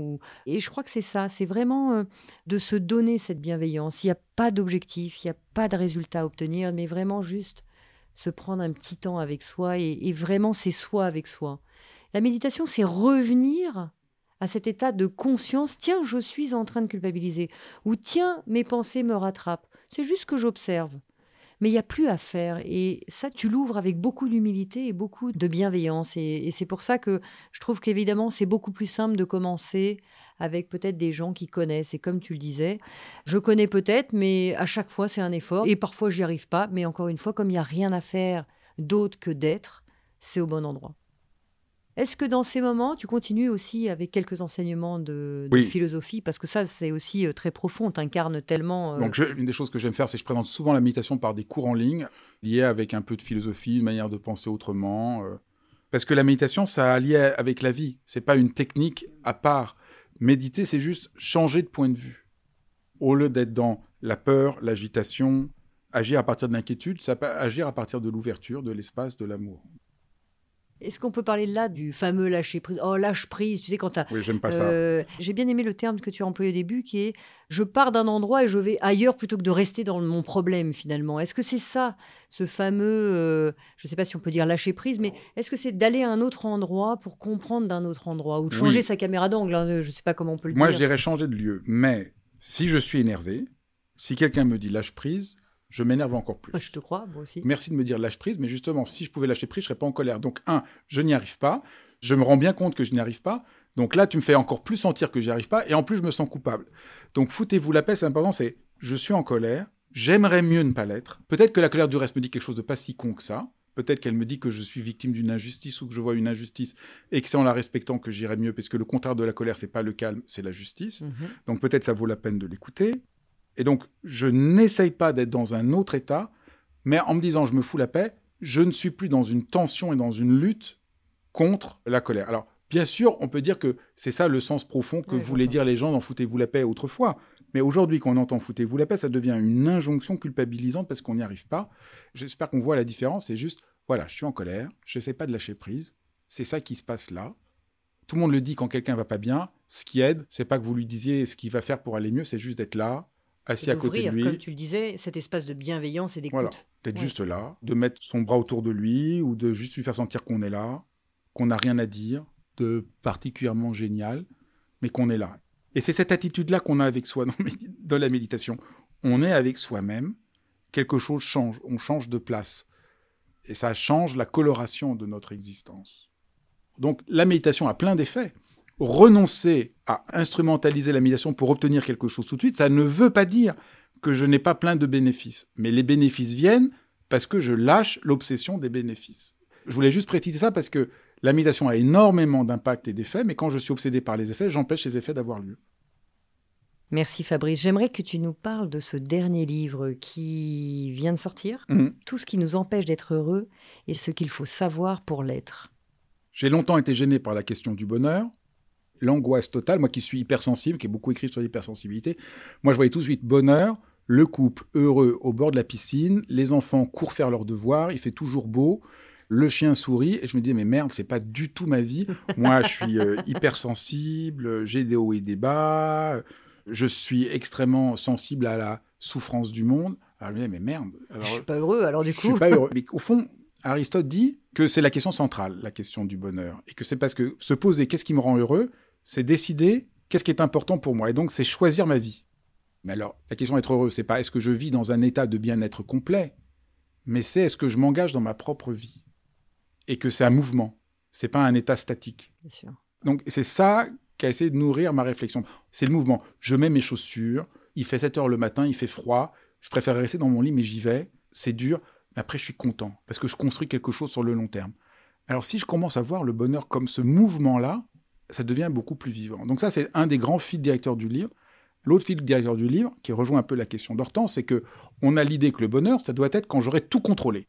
Et je crois que c'est ça, c'est vraiment de se donner cette bienveillance. Il n'y a pas d'objectif, il n'y a pas de résultat à obtenir, mais vraiment juste se prendre un petit temps avec soi, et vraiment c'est soi avec soi. La méditation, c'est revenir à cet état de conscience, tiens, je suis en train de culpabiliser, ou tiens, mes pensées me rattrapent, c'est juste que j'observe. Mais il n'y a plus à faire, et ça, tu l'ouvres avec beaucoup d'humilité et beaucoup de bienveillance. Et c'est pour ça que je trouve qu'évidemment, c'est beaucoup plus simple de commencer avec peut-être des gens qui connaissent. Et comme tu le disais, je connais peut-être, mais à chaque fois, c'est un effort. Et parfois, j'y arrive pas. Mais encore une fois, comme il n'y a rien à faire d'autre que d'être, c'est au bon endroit. Est-ce que dans ces moments, tu continues aussi avec quelques enseignements de oui. philosophie ? Parce que ça, c'est aussi très profond, t'incarnes tellement... Donc, une des choses que j'aime faire, c'est que je présente souvent la méditation par des cours en ligne, liés avec un peu de philosophie, une manière de penser autrement. Parce que la méditation, ça a lié avec la vie. C'est pas une technique à part. Méditer, c'est juste changer de point de vue. Au lieu d'être dans la peur, l'agitation, agir à partir de l'inquiétude, ça peut agir à partir de l'ouverture, de l'espace, de l'amour. Est-ce qu'on peut parler là du fameux lâcher-prise ? Oh, lâche-prise, tu sais, quand t'as... Oui, j'aime pas ça. J'ai bien aimé le terme que tu as employé au début, qui est « je pars d'un endroit et je vais ailleurs plutôt que de rester dans mon problème, finalement ». Est-ce que c'est ça, ce fameux... je ne sais pas si on peut dire lâcher-prise, mais est-ce que c'est d'aller à un autre endroit pour comprendre d'un autre endroit ? Ou changer sa caméra d'angle, hein, je ne sais pas comment on peut le dire. Moi, je dirais changer de lieu. Mais si je suis énervé, si quelqu'un me dit « lâche-prise », je m'énerve encore plus. Je te crois, moi aussi. Merci de me dire lâche prise, mais justement, si je pouvais lâcher prise, je ne serais pas en colère. Donc, je n'y arrive pas. Je me rends bien compte que je n'y arrive pas. Donc là, tu me fais encore plus sentir que je n'y arrive pas. Et en plus, je me sens coupable. Donc, foutez-vous la paix, c'est important. C'est je suis en colère. J'aimerais mieux ne pas l'être. Peut-être que la colère du reste me dit quelque chose de pas si con que ça. Peut-être qu'elle me dit que je suis victime d'une injustice ou que je vois une injustice et que c'est en la respectant que j'irai mieux. Parce que le contraire de la colère, ce n'est pas le calme, c'est la justice. Mm-hmm. Donc, peut-être ça vaut la peine de l'écouter. Et donc, je n'essaye pas d'être dans un autre état, mais en me disant « je me fous la paix », je ne suis plus dans une tension et dans une lutte contre la colère. Alors, bien sûr, on peut dire que c'est ça le sens profond que voulaient dire les gens dans « foutez-vous la paix » autrefois. Mais aujourd'hui, quand on entend « foutez-vous la paix », ça devient une injonction culpabilisante parce qu'on n'y arrive pas. J'espère qu'on voit la différence. C'est juste, voilà, je suis en colère, je n'essaie pas de lâcher prise. C'est ça qui se passe là. Tout le monde le dit quand quelqu'un ne va pas bien. Ce qui aide, ce n'est pas que vous lui disiez ce qu'il va faire pour aller mieux, c'est juste d'être là. Assis à côté de lui. Comme tu le disais, cet espace de bienveillance et d'écoute. Voilà, d'être juste là, de mettre son bras autour de lui ou de juste lui faire sentir qu'on est là, qu'on n'a rien à dire de particulièrement génial, mais qu'on est là. Et c'est cette attitude-là qu'on a avec soi dans la méditation. On est avec soi-même, quelque chose change, on change de place. Et ça change la coloration de notre existence. Donc la méditation a plein d'effets. Renoncer à instrumentaliser la méditation pour obtenir quelque chose tout de suite, ça ne veut pas dire que je n'ai pas plein de bénéfices. Mais les bénéfices viennent parce que je lâche l'obsession des bénéfices. Je voulais juste préciser ça parce que la méditation a énormément d'impact et d'effets, mais quand je suis obsédé par les effets, j'empêche les effets d'avoir lieu. Merci Fabrice. J'aimerais que tu nous parles de ce dernier livre qui vient de sortir, Tout ce qui nous empêche d'être heureux et ce qu'il faut savoir pour l'être. J'ai longtemps été gêné par la question du bonheur. L'angoisse totale, moi qui suis hypersensible, qui ai beaucoup écrit sur l'hypersensibilité, moi je voyais tout de suite bonheur, le couple heureux au bord de la piscine, les enfants courent faire leurs devoirs, il fait toujours beau, le chien sourit, et je me disais mais merde, c'est pas du tout ma vie, moi je suis hypersensible, j'ai des hauts et des bas, je suis extrêmement sensible à la souffrance du monde, alors je me disais mais merde. Alors, je suis pas heureux alors du coup. Je suis pas heureux, mais au fond... Aristote dit que c'est la question centrale, la question du bonheur. Et que c'est parce que se poser « qu'est-ce qui me rend heureux ?» c'est décider qu'est-ce qui est important pour moi. Et donc, c'est choisir ma vie. Mais alors, la question d'être heureux, c'est pas est-ce que je vis dans un état de bien-être complet, mais c'est est-ce que je m'engage dans ma propre vie et que c'est un mouvement, c'est pas un état statique. Bien sûr. Donc c'est ça qui a essayé de nourrir ma réflexion. C'est le mouvement. Je mets mes chaussures, il fait 7 heures le matin, il fait froid, je préfère rester dans mon lit, mais j'y vais, c'est dur, mais après je suis content, parce que je construis quelque chose sur le long terme. Alors si je commence à voir le bonheur comme ce mouvement-là, ça devient beaucoup plus vivant. Donc ça, c'est un des grands fils directeurs du livre. L'autre fil directeur du livre, qui rejoint un peu la question d'Hortense, c'est qu'on a l'idée que le bonheur, ça doit être quand j'aurai tout contrôlé.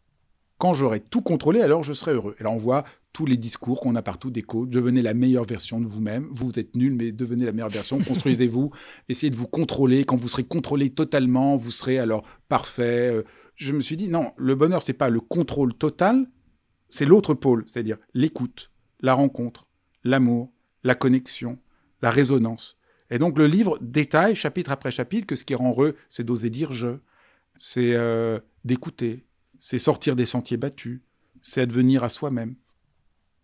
Quand j'aurai tout contrôlé, alors je serai heureux. Et là, on voit tous les discours qu'on a partout des coachs. Devenez la meilleure version de vous-même. Vous êtes nul, mais devenez la meilleure version. Construisez-vous. Essayez de vous contrôler. Quand vous serez contrôlé totalement, vous serez alors parfait. Je me suis dit, non, le bonheur, c'est pas le contrôle total, c'est l'autre pôle, c'est-à-dire l'écoute, la rencontre, l'amour, la connexion, la résonance. Et donc, le livre détaille, chapitre après chapitre, que ce qui rend heureux, c'est d'oser dire « je », c'est d'écouter, c'est sortir des sentiers battus, c'est advenir à soi-même.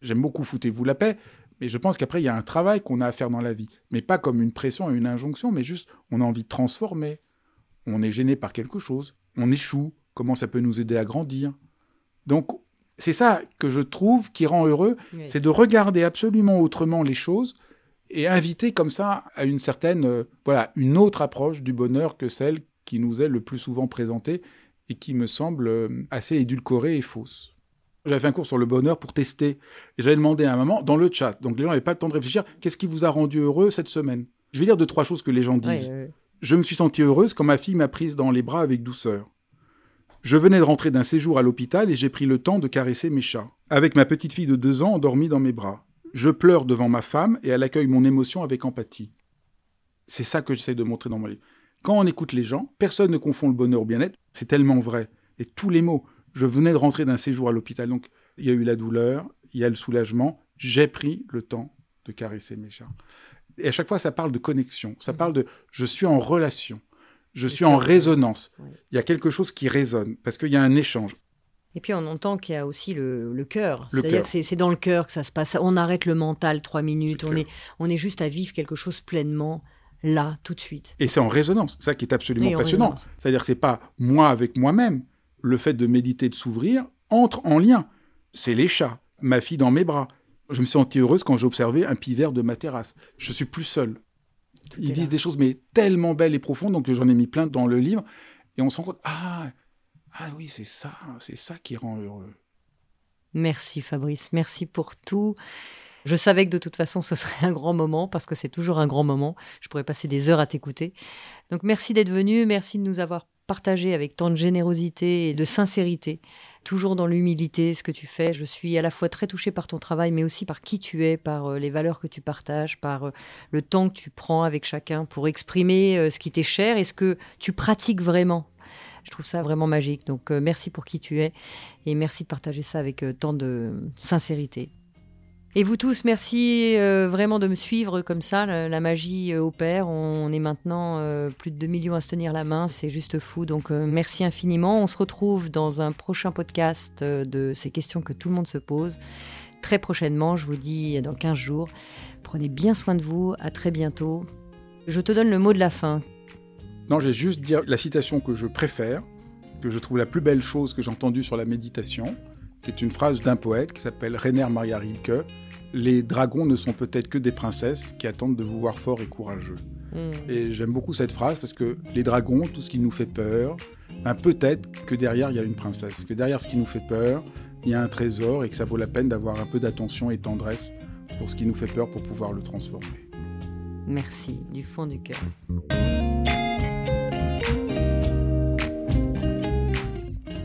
J'aime beaucoup « Foutez-vous la paix », mais je pense qu'après, il y a un travail qu'on a à faire dans la vie. Mais pas comme une pression et une injonction, mais juste, on a envie de transformer. On est gêné par quelque chose, on échoue, comment ça peut nous aider à grandir. Donc, c'est ça que je trouve qui rend heureux, oui. C'est de regarder absolument autrement les choses et inviter comme ça à une certaine, une autre approche du bonheur que celle qui nous est le plus souvent présentée et qui me semble assez édulcorée et fausse. J'avais fait un cours sur le bonheur pour tester. Et j'avais demandé à un moment, dans le chat, donc les gens n'avaient pas le temps de réfléchir, qu'est-ce qui vous a rendu heureux cette semaine ? Je vais lire 2-3 choses que les gens disent. Ouais. Je me suis sentie heureuse quand ma fille m'a prise dans les bras avec douceur. Je venais de rentrer d'un séjour à l'hôpital et j'ai pris le temps de caresser mes chats. Avec ma petite fille de 2 ans endormie dans mes bras. Je pleure devant ma femme et elle accueille mon émotion avec empathie. C'est ça que j'essaie de montrer dans mon livre. Quand on écoute les gens, personne ne confond le bonheur au bien-être. C'est tellement vrai. Et tous les mots. Je venais de rentrer d'un séjour à l'hôpital. Donc, il y a eu la douleur, il y a le soulagement. J'ai pris le temps de caresser mes chats. Et à chaque fois, ça parle de connexion. Ça parle de « je suis en relation ». « Je suis en résonance ». Il y a quelque chose qui résonne parce qu'il y a un échange. Et puis on entend qu'il y a aussi le cœur, c'est-à-dire que c'est dans le cœur que ça se passe. On arrête le mental 3 minutes, on est juste à vivre quelque chose pleinement là, tout de suite. Et c'est en résonance, ça qui est absolument passionnant. Résonance. C'est-à-dire que c'est pas moi avec moi-même, le fait de méditer, de s'ouvrir, entre en lien. C'est les chats, ma fille dans mes bras. Je me suis sentie heureuse quand j'observais un pivert de ma terrasse. Je suis plus seule. Ils disent des choses mais tellement belles et profondes, donc j'en ai mis plein dans le livre, et on se rend compte, ah oui, c'est ça qui rend heureux. Merci Fabrice, merci pour tout. Je savais que de toute façon, ce serait un grand moment, parce que c'est toujours un grand moment. Je pourrais passer des heures à t'écouter. Donc merci d'être venu, merci de nous avoir partagé avec tant de générosité et de sincérité, toujours dans l'humilité, ce que tu fais. Je suis à la fois très touchée par ton travail, mais aussi par qui tu es, par les valeurs que tu partages, par le temps que tu prends avec chacun pour exprimer ce qui t'est cher et ce que tu pratiques vraiment. Je trouve ça vraiment magique. Donc merci pour qui tu es et merci de partager ça avec tant de sincérité. Et vous tous, merci vraiment de me suivre comme ça, la magie opère, on est maintenant plus de 2 millions à se tenir la main, c'est juste fou, donc merci infiniment, on se retrouve dans un prochain podcast de Ces questions que tout le monde se pose, très prochainement, je vous dis dans 15 jours, prenez bien soin de vous, à très bientôt, je te donne le mot de la fin. Non, je vais juste dire la citation que je préfère, que je trouve la plus belle chose que j'ai entendue sur la méditation, qui est une phrase d'un poète qui s'appelle Rainer Maria Rilke. « Les dragons ne sont peut-être que des princesses qui attendent de vous voir fort et courageux. » Et j'aime beaucoup cette phrase parce que les dragons, tout ce qui nous fait peur, peut-être que derrière il y a une princesse, que derrière ce qui nous fait peur, il y a un trésor et que ça vaut la peine d'avoir un peu d'attention et tendresse pour ce qui nous fait peur pour pouvoir le transformer. Merci, du fond du cœur.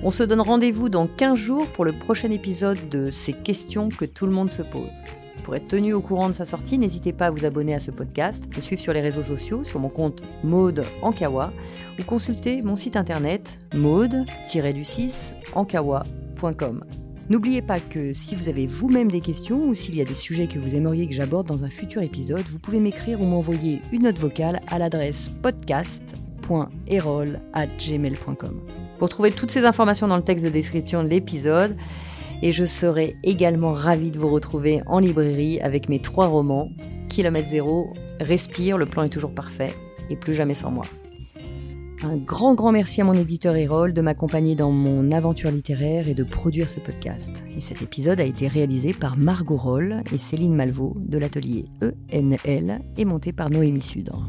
On se donne rendez-vous dans 15 jours pour le prochain épisode de Ces questions que tout le monde se pose. Pour être tenu au courant de sa sortie, n'hésitez pas à vous abonner à ce podcast, me suivre sur les réseaux sociaux, sur mon compte Maud Ankaoua, ou consulter mon site internet maud-ankaoua.com. N'oubliez pas que si vous avez vous-même des questions ou s'il y a des sujets que vous aimeriez que j'aborde dans un futur épisode, vous pouvez m'écrire ou m'envoyer une note vocale à l'adresse podcast.eyrolles@gmail.com. Pour trouver toutes ces informations dans le texte de description de l'épisode. Et je serai également ravie de vous retrouver en librairie avec mes 3 romans, Kilomètre zéro, Respire, le plan est toujours parfait et Plus jamais sans moi. Un grand merci à mon éditeur Eyrolles de m'accompagner dans mon aventure littéraire et de produire ce podcast. Et cet épisode a été réalisé par Margaux Rol et Céline Malvo de l'atelier ENL et monté par Noémie Sudre.